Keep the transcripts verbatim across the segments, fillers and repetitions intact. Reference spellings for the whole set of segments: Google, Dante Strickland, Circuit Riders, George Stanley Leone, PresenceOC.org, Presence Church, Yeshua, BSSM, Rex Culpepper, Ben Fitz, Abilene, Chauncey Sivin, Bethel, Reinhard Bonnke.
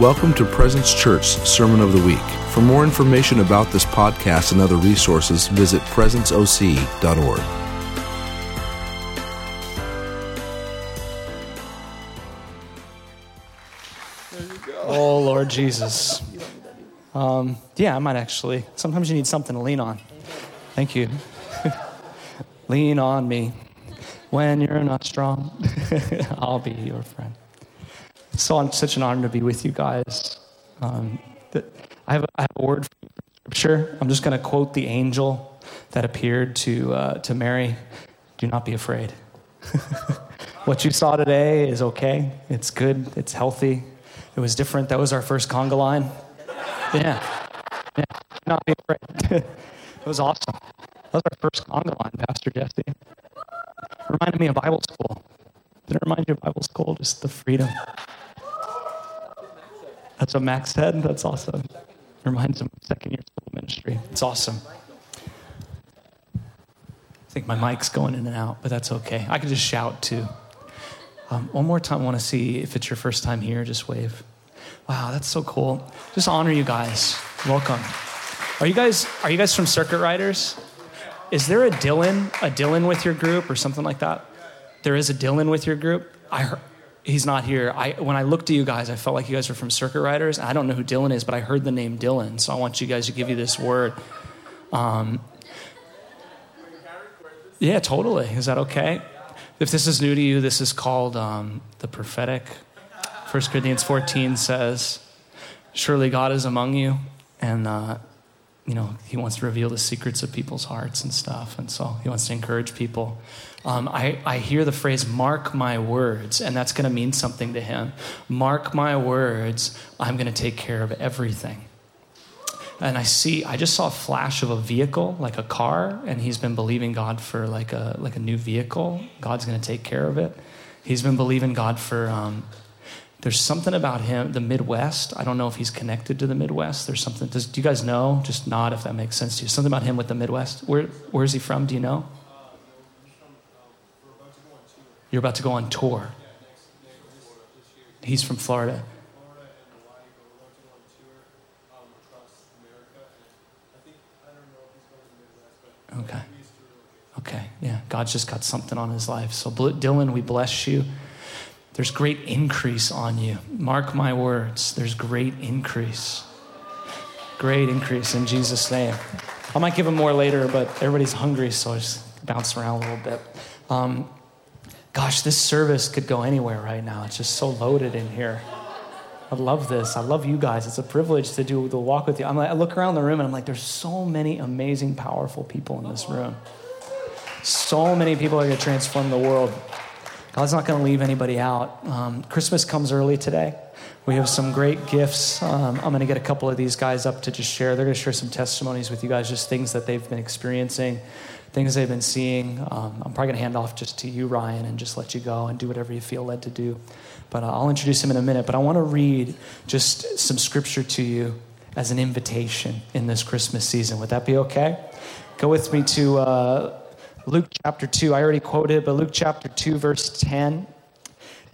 Welcome to Presence Church Sermon of the Week. For more information about this podcast and other resources, visit Presence O C dot org. There you go. Oh, Lord Jesus. Um, yeah, I might actually. Sometimes you need something to lean on. Thank you. Lean on me. When you're not strong, I'll be your friend. So it's such an honor to be with you guys. Um, I, have a, I have a word from Scripture. I'm just going to quote the angel that appeared to uh, to Mary. Do not be afraid. What you saw today is okay. It's good. It's healthy. It was different. That was our first conga line. Yeah. yeah. Do not be afraid. It was awesome. That was our first conga line, Pastor Jesse. Reminded me of Bible school. Did it remind you of Bible school? Just the freedom. That's what Max said. That's awesome. Reminds him of second year school ministry. It's awesome. I think my mic's going in and out, but that's okay. I can just shout too. Um, one more time, I want to see if it's your first time here. Just wave. Wow, that's so cool. Just honor you guys. Welcome. Are you guys? Are you guys from Circuit Riders? Is there a Dylan? A Dylan with your group or something like that? There is a Dylan with your group. I heard. He's not here. I, when I looked at you guys, I felt like you guys were from Circuit Riders. I don't know who Dylan is, but I heard the name Dylan, so I want you guys to give you this word. Um, yeah, totally. Is that okay? If this is new to you, this is called um, the prophetic. First Corinthians fourteen says, surely God is among you, and uh, you know he wants to reveal the secrets of people's hearts and stuff, and so he wants to encourage people. Um, I, I hear the phrase, mark my words, and that's going to mean something to him. Mark my words, I'm going to take care of everything. And I see, I just saw a flash of a vehicle, like a car, and he's been believing God for like a like a new vehicle. God's going to take care of it. He's been believing God for, um, there's something about him, the Midwest. I don't know if he's connected to the Midwest. There's something, does, do you guys know? Just nod if that makes sense to you. Something about him with the Midwest. Where Where is he from? Do you know? You're about to go on tour. He's from Florida. Okay. Okay. Yeah. God's just got something on his life. So, Dylan, we bless you. There's great increase on you. Mark my words. There's great increase. Great increase in Jesus' name. I might give him more later, but everybody's hungry, so I just bounce around a little bit. Um, Gosh, this service could go anywhere right now. It's just so loaded in here. I love this. I love you guys. It's a privilege to do the walk with you. I'm like, I look around the room and I'm like, there's so many amazing, powerful people in this room. So many people are going to transform the world. God's not going to leave anybody out. Um, Christmas comes early today. We have some great gifts. Um, I'm going to get a couple of these guys up to just share. They're going to share some testimonies with you guys, just things that they've been experiencing. Things they've been seeing. Um, I'm probably going to hand off just to you, Ryan, and just let you go and do whatever you feel led to do. But uh, I'll introduce him in a minute. But I want to read just some scripture to you as an invitation in this Christmas season. Would that be okay? Go with me to uh, Luke chapter two. I already quoted, but Luke chapter two, verse ten.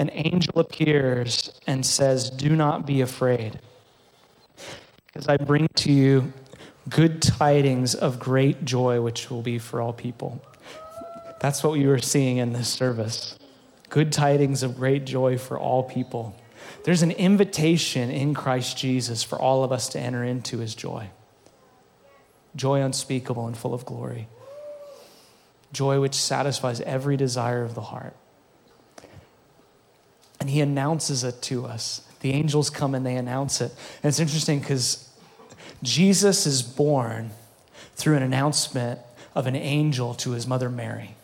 An angel appears and says, do not be afraid, because I bring to you good tidings of great joy, which will be for all people. That's what we were seeing in this service. Good tidings of great joy for all people. There's an invitation in Christ Jesus for all of us to enter into his joy. Joy unspeakable and full of glory. Joy which satisfies every desire of the heart. And he announces it to us. The angels come and they announce it. And it's interesting because Jesus is born through an announcement of an angel to his mother Mary.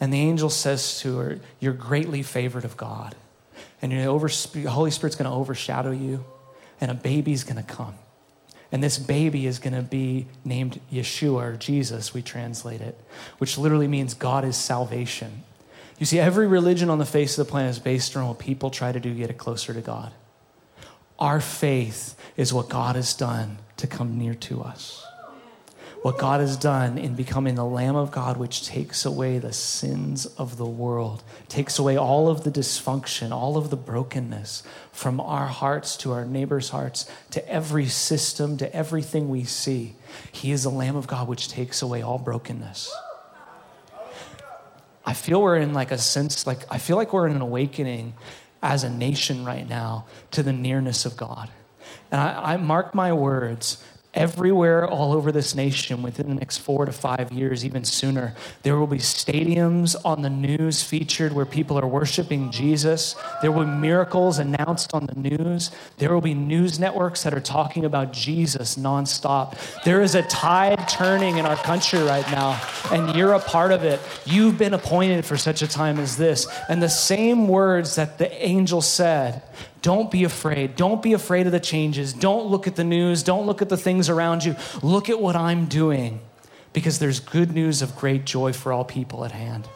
And the angel says to her, you're greatly favored of God. And your over, the Holy Spirit's going to overshadow you. And a baby's going to come. And this baby is going to be named Yeshua, or Jesus, we translate it, which literally means God is salvation. You see, every religion on the face of the planet is based on what people try to do to get it closer to God. Our faith is what God has done to come near to us. what God has done in becoming the Lamb of God, which takes away the sins of the world, takes away all of the dysfunction, all of the brokenness from our hearts to our neighbors' hearts, to every system, to everything we see. He is the Lamb of God, which takes away all brokenness. I feel we're in like a sense, like I feel like we're in an awakening as a nation right now to the nearness of God. And I, I mark my words, everywhere all over this nation within the next four to five years, even sooner, there will be stadiums on the news featured where people are worshiping Jesus. There will be miracles announced on the news. There will be news networks that are talking about Jesus nonstop. There is a tide turning in our country right now, and you're a part of it. You've been appointed for such a time as this. And the same words that the angel said, don't be afraid. Don't be afraid of the changes. Don't look at the news. Don't look at the things around you. Look at what I'm doing, because there's good news of great joy for all people at hand.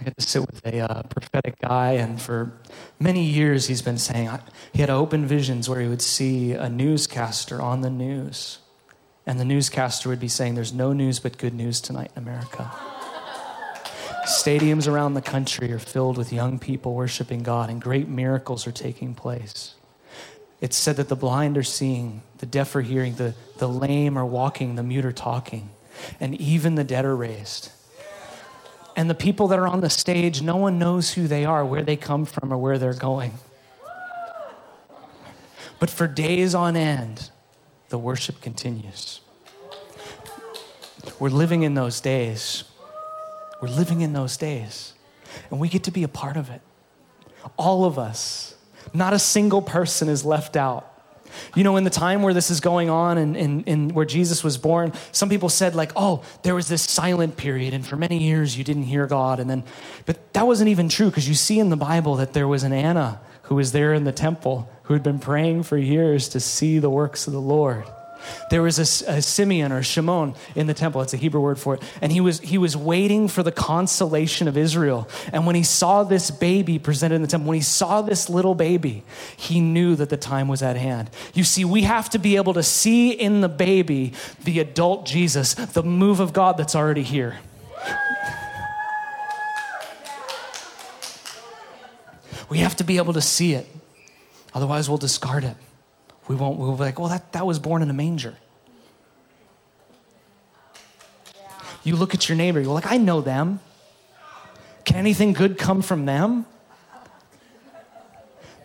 I got to sit with a uh, prophetic guy, and for many years he's been saying, I, he had open visions where he would see a newscaster on the news. And the newscaster would be saying, there's no news but good news tonight in America. Stadiums around the country are filled with young people worshiping God, and great miracles are taking place. It's said that the blind are seeing, the deaf are hearing, the, the lame are walking, the mute are talking, and even the dead are raised. And the people that are on the stage, no one knows who they are, where they come from, or where they're going. But for days on end, the worship continues. We're living in those days. We're living in those days. And we get to be a part of it. All of us. Not a single person is left out. You know, in the time where this is going on and, and, and where Jesus was born, some people said like, oh, there was this silent period and for many years you didn't hear God. And then, but that wasn't even true, because you see in the Bible that there was an Anna who was there in the temple who had been praying for years to see the works of the Lord. There was a, a Simeon or Shimon in the temple. It's a Hebrew word for it. And he was he was waiting for the consolation of Israel. And when he saw this baby presented in the temple, when he saw this little baby, he knew that the time was at hand. You see, we have to be able to see in the baby the adult Jesus, the move of God that's already here. We have to be able to see it. Otherwise, we'll discard it. We won't, we'll be like, well, that, that was born in a manger. Yeah. You look at your neighbor, you're like, I know them. Can anything good come from them?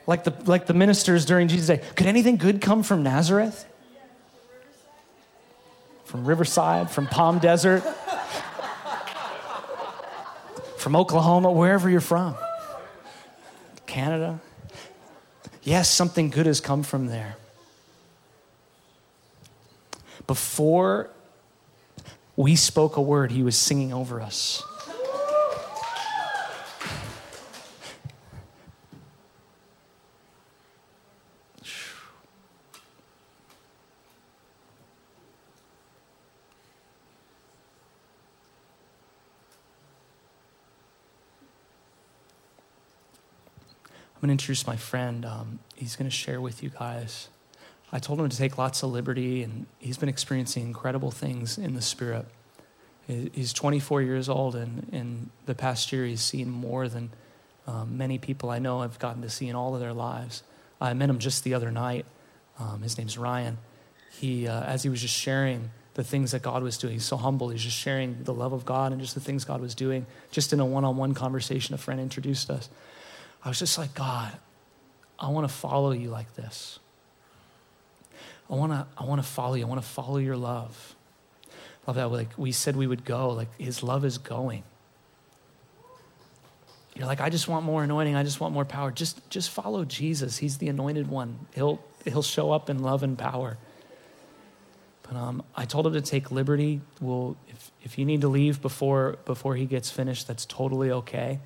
Like the, like the ministers during Jesus' day, could anything good come from Nazareth? From Riverside, from Palm Desert, from Oklahoma, wherever you're from, Canada. Yes, something good has come from there. Before we spoke a word, he was singing over us. I'm going to introduce my friend. Um, he's going to share with you guys. I told him to take lots of liberty, and he's been experiencing incredible things in the Spirit. He's twenty-four years old, and in the past year, he's seen more than um, many people I know have gotten to see in all of their lives. I met him just the other night. Um, his name's Ryan. He, uh, as he was just sharing the things that God was doing, he's so humble. He's just sharing the love of God and just the things God was doing. Just in a one-on-one conversation, a friend introduced us. I was just like, God, I want to follow you like this. I want to I want to follow you. I want to follow your love. Love that. Like we said we would go. Like his love is going. You're like, I just want more anointing. I just want more power. Just just follow Jesus. He's the anointed one. He'll he'll show up in love and power. But um, I told him to take liberty. Well, if if you need to leave before before he gets finished, that's totally okay.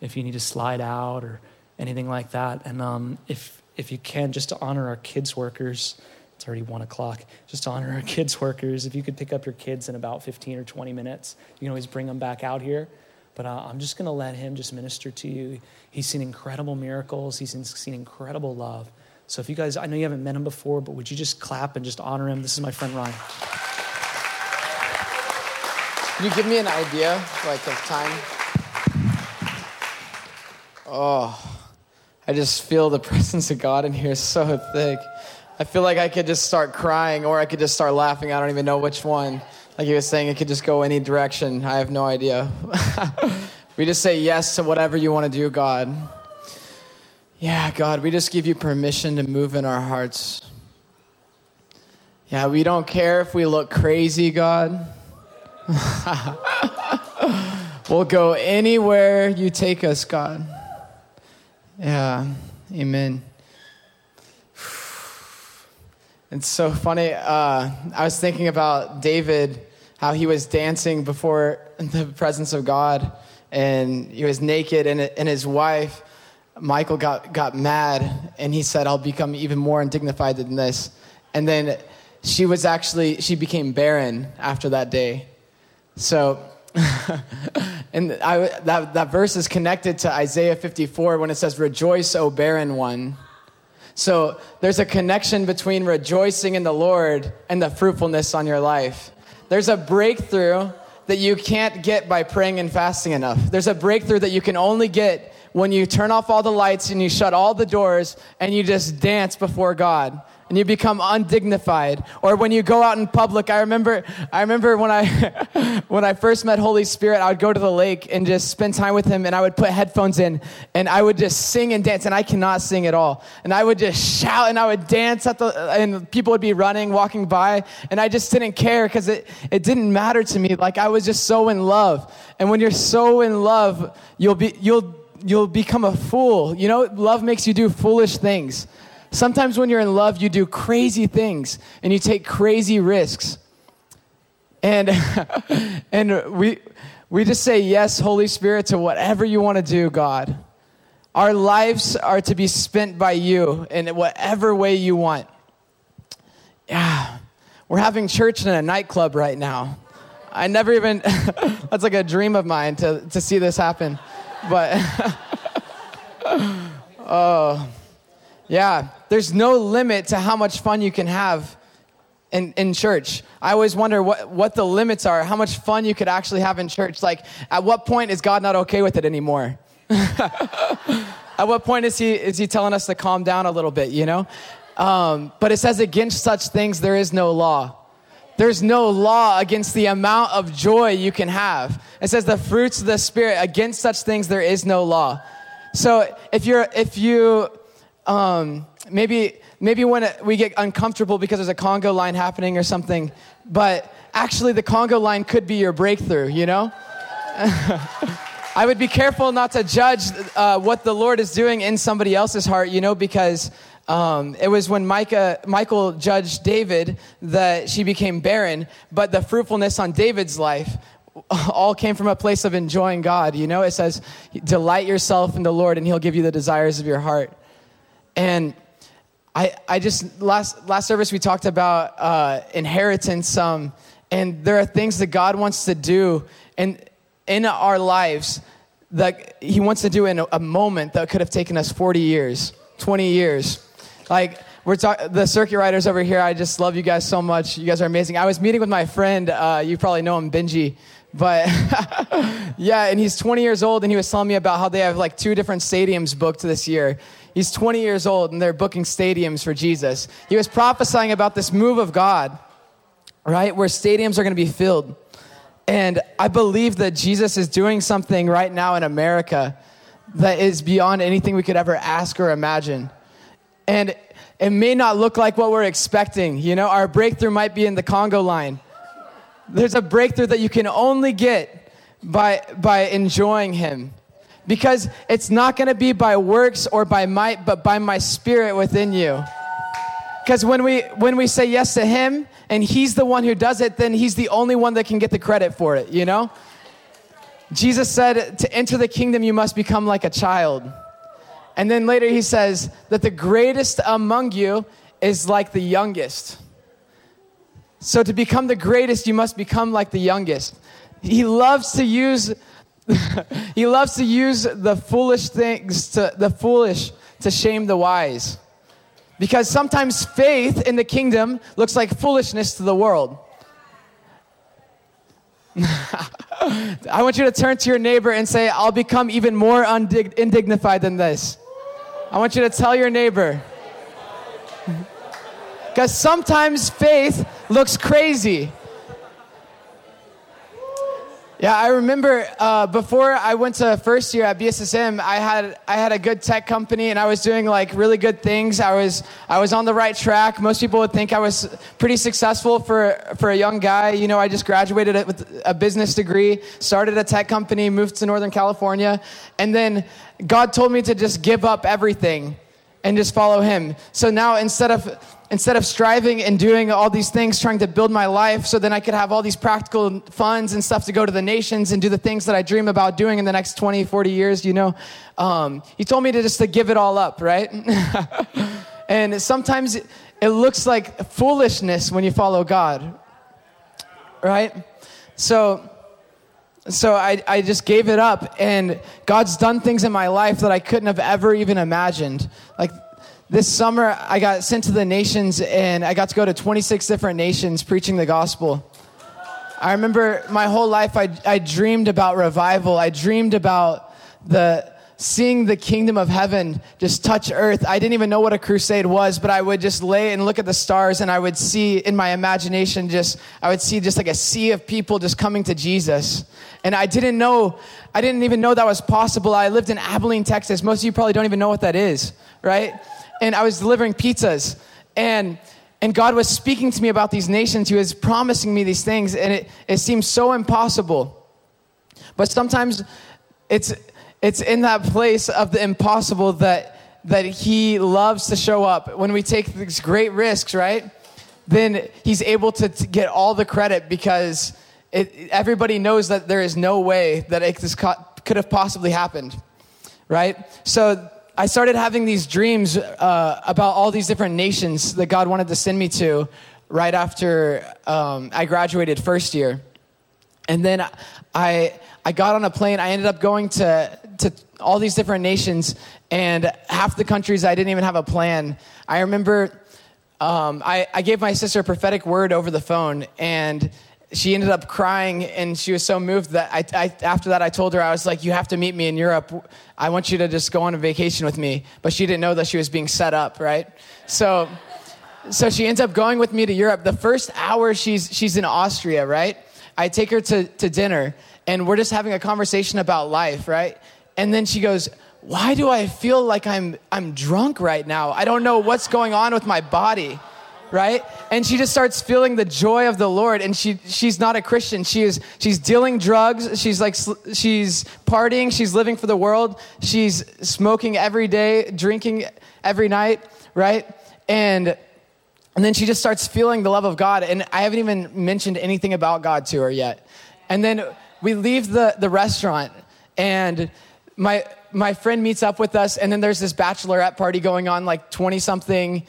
If you need to slide out or anything like that. And um, if if you can, just to honor our kids workers, it's already one o'clock, just to honor our kids workers, if you could pick up your kids in about fifteen or twenty minutes, you can always bring them back out here. but uh, I'm just going to let him just minister to you. He's seen incredible miracles. He's seen incredible love. So if you guys, I know you haven't met him before, but would you just clap and just honor him? This is my friend Ryan. Can you give me an idea, like, of time? Oh, I just feel the presence of God in here so thick. I feel like I could just start crying or I could just start laughing. I don't even know which one. Like you were saying, it could just go any direction. I have no idea. We just say yes to whatever you want to do, God. Yeah, God, we just give you permission to move in our hearts. Yeah, we don't care if we look crazy, God. We'll go anywhere you take us, God. Yeah, amen. It's so funny. Uh, I was thinking about David, how he was dancing before the presence of God, and he was naked, and, and his wife, Michael, got, got mad, and he said, I'll become even more undignified than this. And then she was actually, she became barren after that day. So, and I, that, that verse is connected to Isaiah fifty-four when it says, rejoice, O barren one. So there's a connection between rejoicing in the Lord and the fruitfulness on your life. There's a breakthrough that you can't get by praying and fasting enough. There's a breakthrough that you can only get when you turn off all the lights and you shut all the doors and you just dance before God. And you become undignified, or when you go out in public. I remember, I remember when I, when I first met Holy Spirit, I would go to the lake and just spend time with Him, and I would put headphones in, and I would just sing and dance, and I cannot sing at all. And I would just shout, and I would dance at the, and people would be running, walking by, and I just didn't care because it, it didn't matter to me. Like I was just so in love, and when you're so in love, you'll be, you'll, you'll become a fool. You know, love makes you do foolish things. Sometimes when you're in love, you do crazy things and you take crazy risks. And and we we just say yes, Holy Spirit, to whatever you want to do, God. Our lives are to be spent by you in whatever way you want. Yeah. We're having church in a nightclub right now. I never even that's like a dream of mine to, to see this happen. But oh, yeah, there's no limit to how much fun you can have in, in church. I always wonder what, what the limits are, how much fun you could actually have in church. Like, at what point is God not okay with it anymore? At what point is he is he telling us to calm down a little bit, you know? Um, but it says, against such things there is no law. There's no law against the amount of joy you can have. It says the fruits of the Spirit, against such things there is no law. So if you're, if you... Um, maybe maybe when it, we get uncomfortable because there's a Congo line happening or something, but actually the Congo line could be your breakthrough, you know? I would be careful not to judge uh, what the Lord is doing in somebody else's heart, you know, because um, it was when Micah, Michael judged David that she became barren, but the fruitfulness on David's life all came from a place of enjoying God, you know? It says, delight yourself in the Lord and He'll give you the desires of your heart. And I I just, last last service we talked about uh, inheritance, um, and there are things that God wants to do in, in our lives that He wants to do in a, a moment that could have taken us forty years, twenty years. Like, we're talk- the Circuit Riders over here, I just love you guys so much. You guys are amazing. I was meeting with my friend, uh, you probably know him, Benji. But yeah, and he's twenty years old, and he was telling me about how they have like two different stadiums booked this year. He's twenty years old, and they're booking stadiums for Jesus. He was prophesying about this move of God, right, where stadiums are going to be filled. And I believe that Jesus is doing something right now in America that is beyond anything we could ever ask or imagine. And it may not look like what we're expecting. You know, our breakthrough might be in the Congo line. There's a breakthrough that you can only get by by enjoying Him. Because it's not going to be by works or by might, but by my Spirit within you. Because when we when we say yes to Him, and He's the one who does it, then He's the only one that can get the credit for it, you know? Jesus said, to enter the kingdom, you must become like a child. And then later He says that the greatest among you is like the youngest. So to become the greatest, you must become like the youngest. He loves to use He loves to use the foolish things, to, the foolish to shame the wise. Because sometimes faith in the kingdom looks like foolishness to the world. I want you to turn to your neighbor and say, I'll become even more undig- indignified than this. I want you to tell your neighbor. Because sometimes faith looks crazy. Yeah, I remember uh, before I went to first year at B S S M, I had I had a good tech company and I was doing like really good things. I was I was on the right track. Most people would think I was pretty successful for, for a young guy. You know, I just graduated with a business degree, started a tech company, moved to Northern California, and then God told me to just give up everything and just follow Him. So now instead of Instead of striving and doing all these things, trying to build my life so then I could have all these practical funds and stuff to go to the nations and do the things that I dream about doing in the next twenty, forty years, you know, um, he told me to just to give it all up, right? And sometimes it looks like foolishness when you follow God, right? So, so I, I just gave it up, and God's done things in my life that I couldn't have ever even imagined. Like, this summer, I got sent to the nations, and I got to go to twenty-six different nations preaching the gospel. I remember my whole life, I I dreamed about revival. I dreamed about the seeing the kingdom of heaven just touch earth. I didn't even know what a crusade was, but I would just lay and look at the stars, and I would see in my imagination just, I would see just like a sea of people just coming to Jesus. And I didn't know, I didn't even know that was possible. I lived in Abilene, Texas. Most of you probably don't even know what that is, right? And I was delivering pizzas, and and God was speaking to me about these nations. He was promising me these things, and it, it seemed so impossible. But sometimes it's it's in that place of the impossible that that He loves to show up. When we take these great risks, right, then He's able to, to get all the credit because it, everybody knows that there is no way that it, this could have possibly happened, right? So I started having these dreams uh, about all these different nations that God wanted to send me to right after um, I graduated first year. And then I I got on a plane. I ended up going to, to all these different nations, and half the countries I didn't even have a plan. I remember um, I, I gave my sister a prophetic word over the phone, and she ended up crying, and she was so moved that I, I, after that I told her, I was like, you have to meet me in Europe. I want you to just go on a vacation with me. But she didn't know that she was being set up, right? So so she ends up going with me to Europe. The first hour she's she's in Austria, right? I take her to, to dinner, and we're just having a conversation about life, right? And then she goes, why do I feel like I'm I'm drunk right now? I don't know what's going on with my body. Right? And she just starts feeling the joy of the Lord. And she she's not a Christian. She is she's dealing drugs. She's like she's partying. She's living for the world. She's smoking every day, drinking every night. Right? And and then she just starts feeling the love of God. And I haven't even mentioned anything about God to her yet. And then we leave the the restaurant, and my my friend meets up with us. And then there's this bachelorette party going on, like twenty something.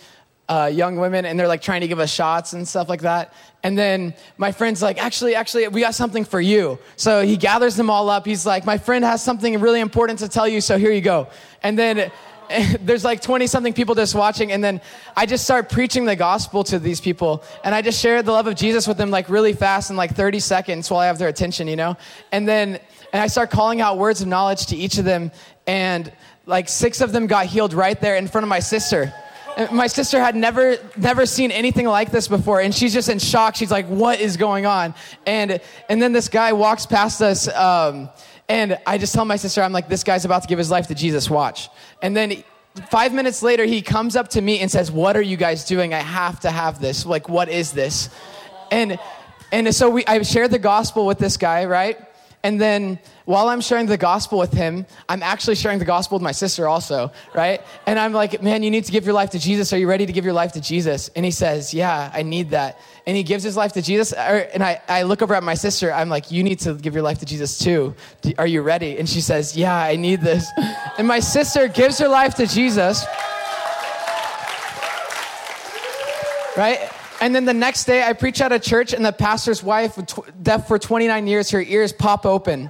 Uh, young women, and they're like trying to give us shots and stuff like that. And then my friend's like, actually, actually, we got something for you. So he gathers them all up. He's like, my friend has something really important to tell you, so here you go. And then and there's like twenty something people just watching. And then I just start preaching the gospel to these people. And I just share the love of Jesus with them like really fast in like thirty seconds while I have their attention, you know? And then, and I start calling out words of knowledge to each of them. And like six of them got healed right there in front of my sister. My sister had never never seen anything like this before, and she's just in shock. She's like, what is going on? And and then this guy walks past us, um, and I just tell my sister, I'm like, this guy's about to give his life to Jesus, watch. And then five minutes later, he comes up to me and says, what are you guys doing? I have to have this. Like, what is this? And and so we I shared the gospel with this guy, right? And then while I'm sharing the gospel with him, I'm actually sharing the gospel with my sister also, right? And I'm like, man, you need to give your life to Jesus. Are you ready to give your life to Jesus? And he says, yeah, I need that. And he gives his life to Jesus. And I, I look over at my sister. I'm like, you need to give your life to Jesus too. Are you ready? And she says, yeah, I need this. And my sister gives her life to Jesus, right? And then the next day, I preach at a church, and the pastor's wife, deaf for twenty-nine years, her ears pop open.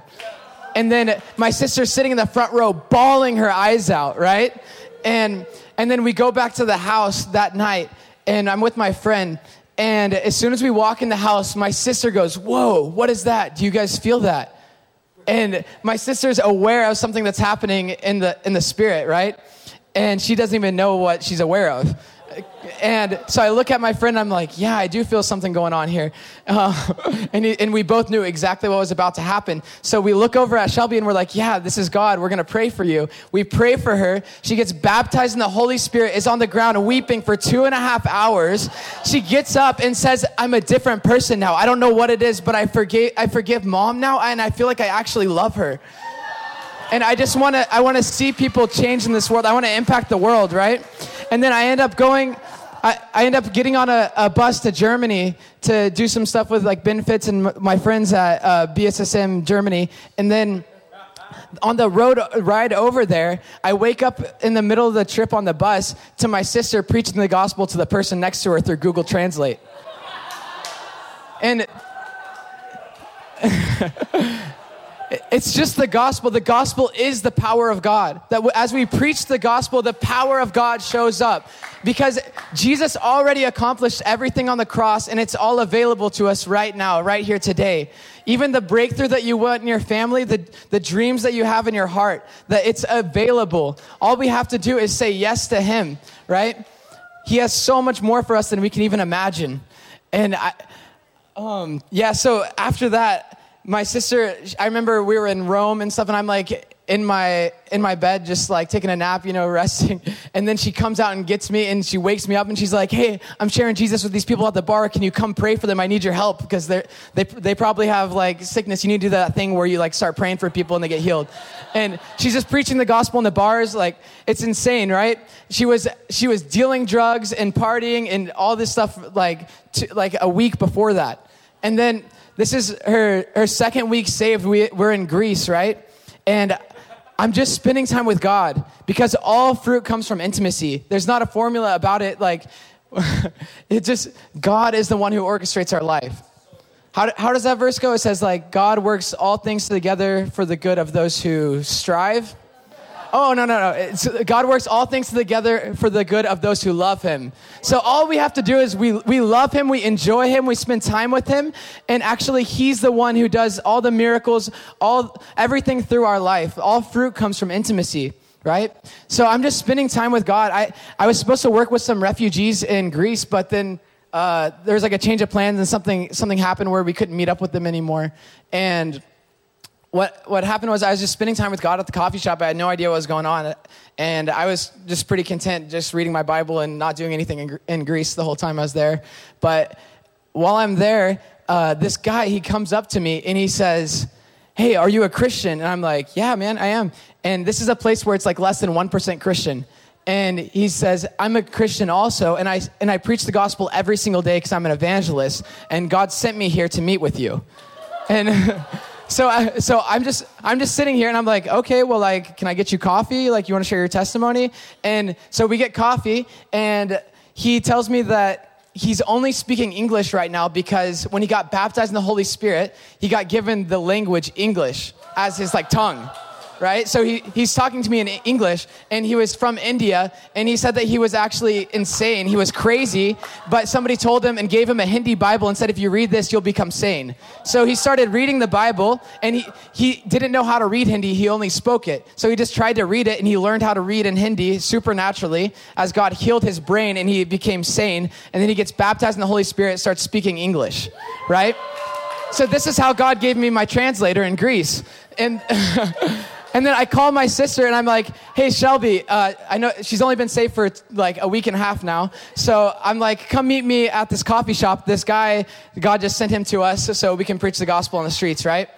and then my sister's sitting in the front row bawling her eyes out, right? And and then we go back to the house that night, and I'm with my friend, and as soon as we walk in the house, my sister goes, "Whoa, what is that? Do you guys feel that?" And my sister's aware of something that's happening in the in the spirit, right? And she doesn't even know what she's aware of. And so I look at my friend, and I'm like, yeah, I do feel something going on here. Uh, and, he, and we both knew exactly what was about to happen. So we look over at Shelby, and we're like, yeah, this is God. We're going to pray for you. We pray for her. She gets baptized in the Holy Spirit, is on the ground weeping for two and a half hours. She gets up and says, I'm a different person now. I don't know what it is, but I forgave, I forgive mom now, and I feel like I actually love her. And I just want to I want to see people change in this world. I want to impact the world, right? And then I end up going, I, I end up getting on a, a bus to Germany to do some stuff with like Ben Fitz and my friends at uh, B S S M Germany. And then on the road ride over there, I wake up in the middle of the trip on the bus to my sister preaching the gospel to the person next to her through Google Translate. And... It's just the gospel. The gospel is the power of God. That as we preach the gospel, the power of God shows up because Jesus already accomplished everything on the cross, and it's all available to us right now, right here today. Even the breakthrough that you want in your family, the, the dreams that you have in your heart, that it's available. All we have to do is say yes to him, right? He has so much more for us than we can even imagine. And I, um, yeah, so after that, my sister, I remember we were in Rome and stuff, and I'm like in my in my bed just like taking a nap, you know, resting. And then she comes out and gets me, and she wakes me up, and she's like, hey, I'm sharing Jesus with these people at the bar. Can you come pray for them? I need your help because they they they probably have like sickness. You need to do that thing where you like start praying for people and they get healed. And she's just preaching the gospel in the bars. Like, it's insane, right? She was she was dealing drugs and partying and all this stuff like to, like a week before that. And then this is her her second week saved. We, we're in Greece, right? And I'm just spending time with God because all fruit comes from intimacy. There's not a formula about it. Like, it just, God is the one who orchestrates our life. How, how does that verse go? It says, like, God works all things together for the good of those who strive. Oh, no, no, no. It's, God works all things together for the good of those who love him. So all we have to do is we we love him, we enjoy him, we spend time with him, and actually he's the one who does all the miracles, all everything through our life. All fruit comes from intimacy, right? So I'm just spending time with God. I, I was supposed to work with some refugees in Greece, but then uh, there was like a change of plans and something something happened where we couldn't meet up with them anymore. And What what happened was I was just spending time with God at the coffee shop. I had no idea what was going on. And I was just pretty content just reading my Bible and not doing anything in, in Greece the whole time I was there. But while I'm there, uh, this guy, he comes up to me and he says, hey, are you a Christian? And I'm like, yeah, man, I am. And this is a place where it's like less than one percent Christian. And he says, I'm a Christian also, and I and I preach the gospel every single day because I'm an evangelist, and God sent me here to meet with you. And... So, I, so I'm just, I'm just sitting here, and I'm like, okay, well, like, can I get you coffee? Like, you want to share your testimony? And so we get coffee, and he tells me that he's only speaking English right now because when he got baptized in the Holy Spirit, he got given the language English as his like tongue, right? So he, he's talking to me in English, and he was from India, and he said that he was actually insane. He was crazy, but somebody told him and gave him a Hindi Bible and said, if you read this, you'll become sane. So he started reading the Bible, and he, he didn't know how to read Hindi. He only spoke it. So he just tried to read it, and he learned how to read in Hindi supernaturally as God healed his brain, and he became sane. And then he gets baptized in the Holy Spirit, starts speaking English, right? So this is how God gave me my translator in Greece. And... And then I call my sister, and I'm like, hey, Shelby, uh, I know she's only been saved for like a week and a half now. So I'm like, come meet me at this coffee shop. This guy, God just sent him to us so we can preach the gospel on the streets, right?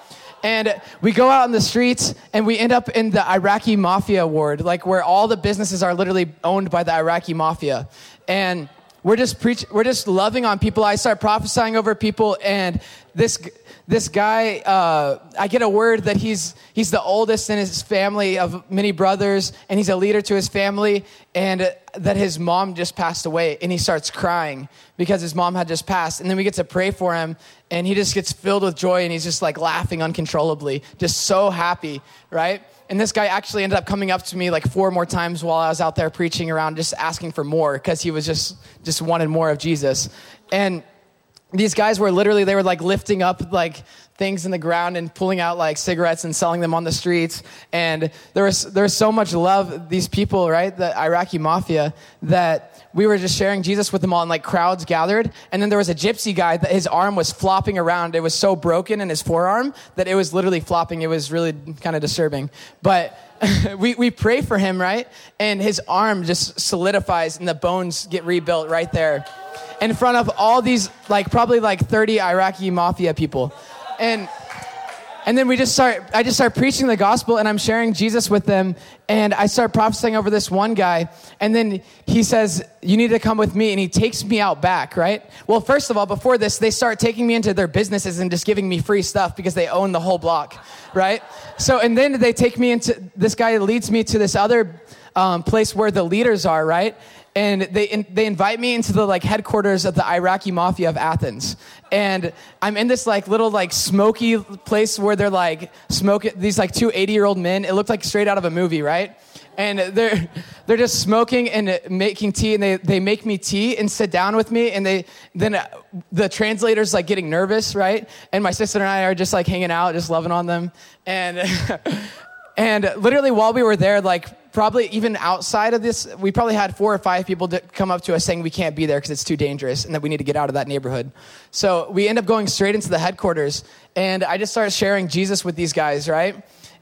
And we go out in the streets, and we end up in the Iraqi mafia ward, like where all the businesses are literally owned by the Iraqi mafia. And we're just preach, we're just loving on people. I start prophesying over people, and this this guy, uh, I get a word that he's he's the oldest in his family of many brothers, and he's a leader to his family. And that his mom just passed away, and he starts crying because his mom had just passed. And then we get to pray for him, and he just gets filled with joy, and he's just like laughing uncontrollably, just so happy, right? And this guy actually ended up coming up to me like four more times while I was out there preaching around, just asking for more, because he was just, just wanted more of Jesus. And these guys were literally, they were like lifting up like things in the ground and pulling out like cigarettes and selling them on the streets. And there was, there was so much love, these people, right, the Iraqi mafia, that we were just sharing Jesus with them all, and like crowds gathered. And then there was a gypsy guy that his arm was flopping around. It was so broken in his forearm that it was literally flopping. It was really kind of disturbing. But we, we pray for him, right? And his arm just solidifies and the bones get rebuilt right there in front of all these, like probably like thirty Iraqi mafia people. And and then we just start, I just start preaching the gospel, and I'm sharing Jesus with them. And I start prophesying over this one guy. And then he says, you need to come with me. And he takes me out back, right? Well, first of all, before this, they start taking me into their businesses and just giving me free stuff because they own the whole block, right? So, and then they take me into, this guy leads me to this other um, place where the leaders are, right? And they in, they invite me into the like headquarters of the Iraqi mafia of Athens. And I'm in this like little like smoky place where they're like smoking, these like two eighty-year-old men. It looked like straight out of a movie, right? And they're they're just smoking and making tea, and they, they make me tea and sit down with me, and they then the translator's like getting nervous, right? And my sister and I are just like hanging out, just loving on them. And and literally while we were there, like probably even outside of this, we probably had four or five people that come up to us saying we can't be there because it's too dangerous and that we need to get out of that neighborhood. So we end up going straight into the headquarters, and I just start sharing Jesus with these guys, right?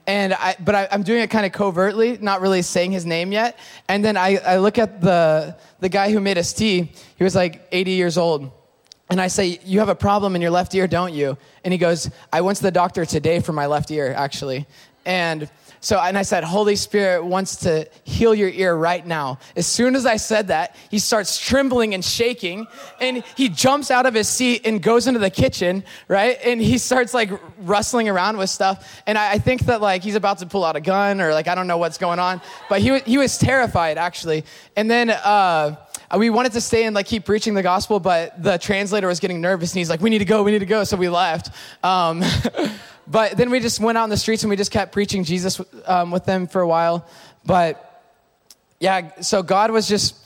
And I, but I, I'm doing it kind of covertly, not really saying his name yet. And then I, I look at the the guy who made us tea. He was like eighty years old. And I say, you have a problem in your left ear, don't you? And he goes, I went to the doctor today for my left ear, actually. And so, and I said, Holy Spirit wants to heal your ear right now. As soon as I said that, he starts trembling and shaking, and he jumps out of his seat and goes into the kitchen, right? And he starts like rustling around with stuff. And I, I think that like he's about to pull out a gun, or like, I don't know what's going on, but he, he was terrified actually. And then, uh, we wanted to stay and like keep preaching the gospel, but the translator was getting nervous, and he's like, we need to go, we need to go. So we left. Um, But then we just went out in the streets, and we just kept preaching Jesus um, with them for a while. But yeah, so God was just,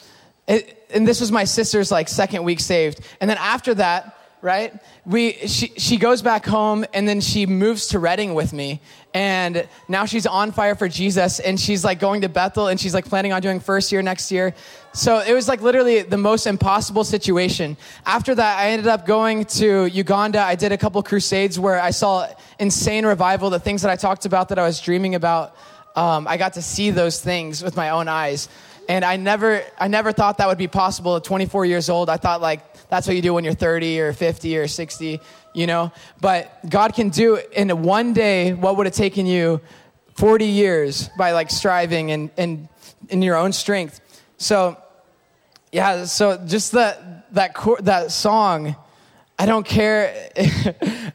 it, and this was my sister's like second week saved. And then after that, right, we she she goes back home, and then she moves to Reading with me. And now she's on fire for Jesus, and she's like going to Bethel, and she's like planning on doing first year next year. So it was like literally the most impossible situation. After that, I ended up going to Uganda. I did a couple crusades where I saw insane revival, the things that I talked about that I was dreaming about. Um, I got to see those things with my own eyes. And I never I never thought that would be possible at twenty-four years old. I thought like, that's what you do when you're thirty or fifty or sixty, you know? But God can do in one day what would have taken you forty years by like striving and in, in your own strength. So yeah, so just that that that song, I don't care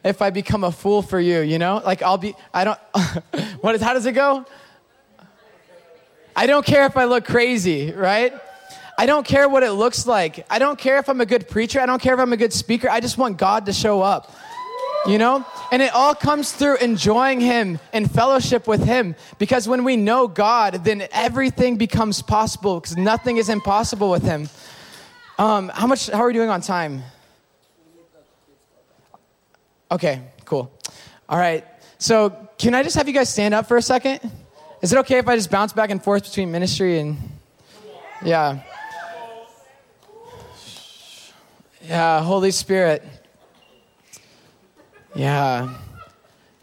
if I become a fool for you, you know? Like I'll be, I don't, what is, how does it go? I don't care if I look crazy, right? I don't care what it looks like. I don't care if I'm a good preacher. I don't care if I'm a good speaker. I just want God to show up, you know? And it all comes through enjoying him and fellowship with him. Because when we know God, then everything becomes possible, because nothing is impossible with him. Um, how much, how are we doing on time? Okay, cool. All right. So can I just have you guys stand up for a second? Is it okay if I just bounce back and forth between ministry and, yeah. Yeah, Holy Spirit. Yeah.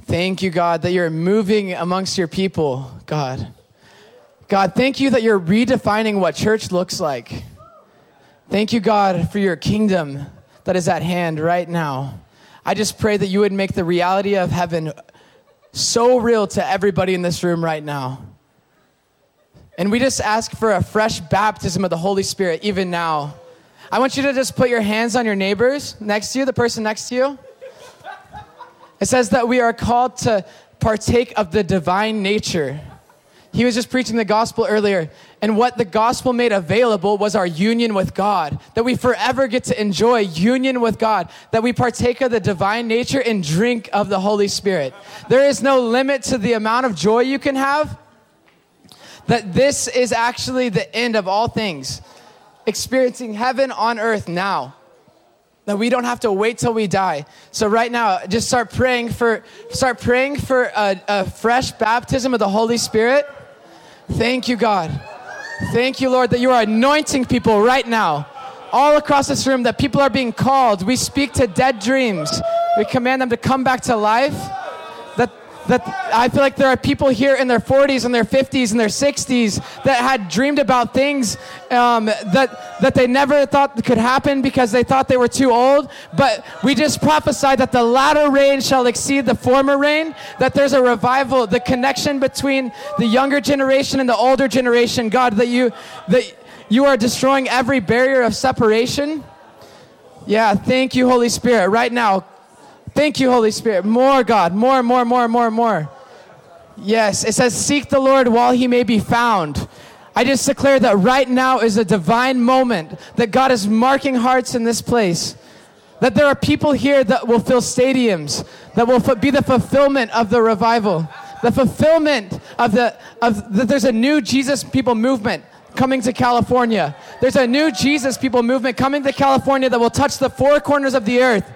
Thank you, God, that you're moving amongst your people, God. God, thank you that you're redefining what church looks like. Thank you, God, for your kingdom that is at hand right now. I just pray that you would make the reality of heaven so real to everybody in this room right now. And we just ask for a fresh baptism of the Holy Spirit even now. I want you to just put your hands on your neighbors next to you, the person next to you. It says that we are called to partake of the divine nature. He was just preaching the gospel earlier. And what the gospel made available was our union with God, that we forever get to enjoy union with God, that we partake of the divine nature and drink of the Holy Spirit. There is no limit to the amount of joy you can have, that this is actually the end of all things. Experiencing heaven on earth now. That we don't have to wait till we die. So right now, just start praying for, start praying for a, a fresh baptism of the Holy Spirit. Thank you, God. Thank you, Lord, that you are anointing people right now. All across this room, that people are being called. We speak to dead dreams. We command them to come back to life. That that I feel like there are people here in their forties and their fifties and their sixties that had dreamed about things um, that that they never thought could happen because they thought they were too old. But we just prophesied that the latter rain shall exceed the former rain, that there's a revival, the connection between the younger generation and the older generation. God, that you that you are destroying every barrier of separation. Yeah, thank you, Holy Spirit, right now. Thank you, Holy Spirit. More, God. More, more, more, more, more. Yes, it says, seek the Lord while he may be found. I just declare that right now is a divine moment, that God is marking hearts in this place, that there are people here that will fill stadiums, that will be the fulfillment of the revival, the fulfillment of the, of that there's a new Jesus people movement coming to California. There's a new Jesus people movement coming to California that will touch the four corners of the earth.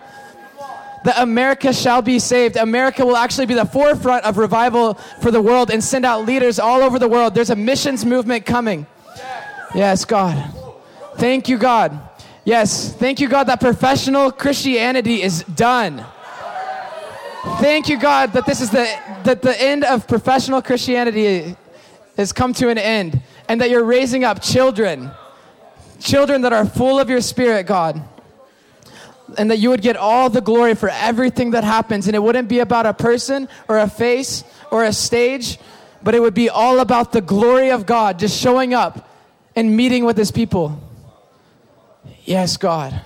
That America shall be saved. America will actually be the forefront of revival for the world and send out leaders all over the world. There's a missions movement coming. Yes, God. Thank you, God. Yes, thank you, God, that professional Christianity is done. Thank you, God, that this is the that the end of professional Christianity has come to an end, and that you're raising up children, children that are full of your Spirit, God. And that you would get all the glory for everything that happens. And it wouldn't be about a person or a face or a stage, but it would be all about the glory of God just showing up and meeting with his people. Yes, God.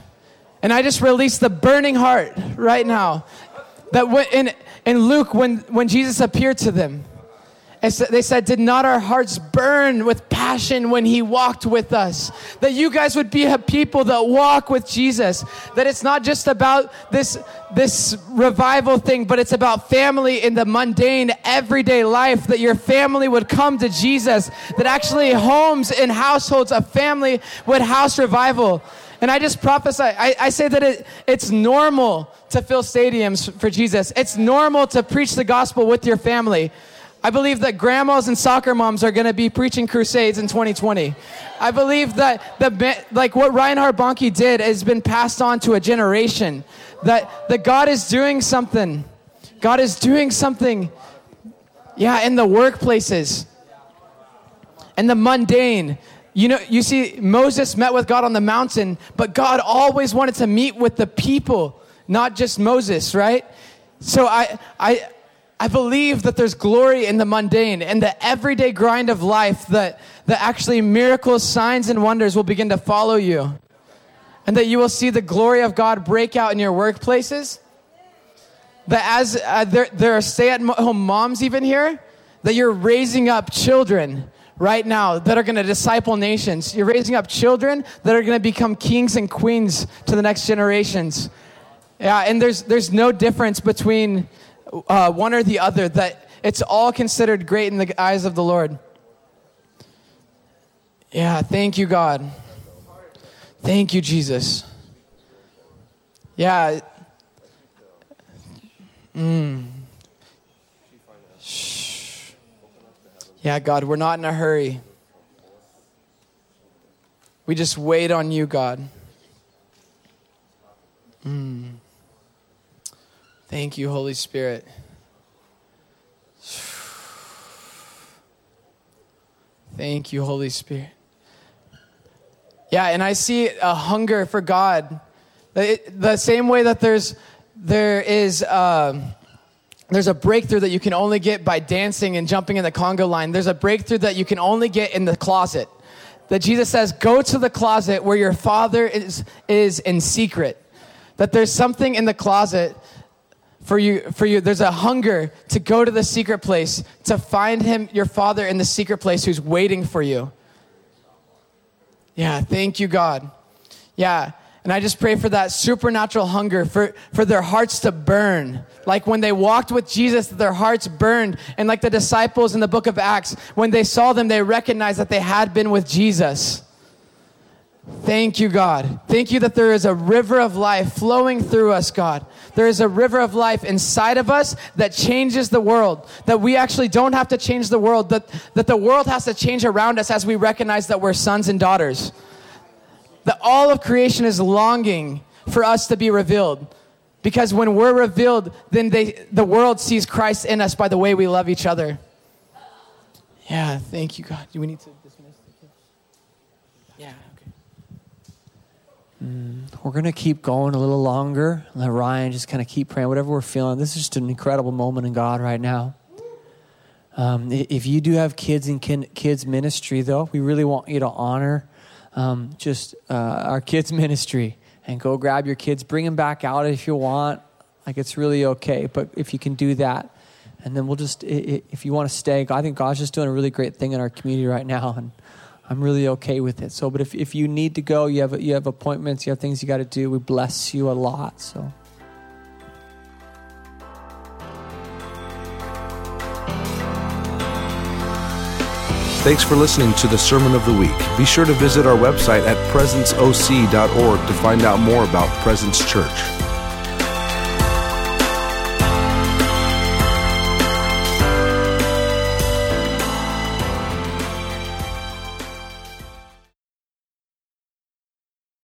And I just release the burning heart right now. That when, in, in Luke, when, when Jesus appeared to them, and so they said, did not our hearts burn with passion when he walked with us? That you guys would be a people that walk with Jesus. That it's not just about this, this revival thing, but it's about family in the mundane, everyday life. That your family would come to Jesus. That actually homes and households of family would house revival. And I just prophesy, I, I say that it, it's normal to fill stadiums for Jesus. It's normal to preach the gospel with your family. I believe that grandmas and soccer moms are going to be preaching crusades in twenty twenty. I believe that the like what Reinhard Bonnke did has been passed on to a generation. That that God is doing something. God is doing something. Yeah, in the workplaces. And the mundane. You know, you see Moses met with God on the mountain, but God always wanted to meet with the people, not just Moses, right? So I I I believe that there's glory in the mundane and the everyday grind of life, that, that actually miracles, signs, and wonders will begin to follow you. And that you will see the glory of God break out in your workplaces. That as uh, there, there are stay-at-home moms even here, that you're raising up children right now that are going to disciple nations. You're raising up children that are going to become kings and queens to the next generations. Yeah, and there's there's no difference between Uh, one or the other, that it's all considered great in the eyes of the Lord. Yeah, thank you, God. Thank you, Jesus. Yeah. Mm. Shh. Yeah, God, we're not in a hurry. We just wait on you, God. Mm. Thank you, Holy Spirit. Thank you, Holy Spirit. Yeah, and I see a hunger for God. It, the same way that there's there is um, there's a breakthrough that you can only get by dancing and jumping in the Congo line. There's a breakthrough that you can only get in the closet. That Jesus says, go to the closet where your Father is is in secret. That there's something in the closet for you, for you, there's a hunger to go to the secret place, to find him, your Father in the secret place who's waiting for you. Yeah, thank you, God. Yeah, and I just pray for that supernatural hunger, for, for their hearts to burn. Like when they walked with Jesus, their hearts burned. And like the disciples in the book of Acts, when they saw them, they recognized that they had been with Jesus. Thank you, God. Thank you that there is a river of life flowing through us, God. There is a river of life inside of us that changes the world, that we actually don't have to change the world, that, that the world has to change around us as we recognize that we're sons and daughters. That all of creation is longing for us to be revealed. Because when we're revealed, then they, the world sees Christ in us by the way we love each other. Yeah, thank you, God. Do we need to dismiss the kids? Yeah, okay. Mm, we're going to keep going a little longer. Let Ryan just kind of keep praying, whatever we're feeling. This is just an incredible moment in God right now. Um, if you do have kids in kin- kids ministry, though, we really want you to honor Um, just uh, our kids ministry, and go grab your kids, bring them back out if you want. Like, it's really okay, but if you can do that, and then we'll just, if you want to stay, I think God's just doing a really great thing in our community right now, and I'm really okay with it. So, but if, if you need to go, you have you have appointments, you have things you got to do, we bless you a lot, so. Thanks for listening to the Sermon of the Week. Be sure to visit our website at presence o c dot org to find out more about Presence Church.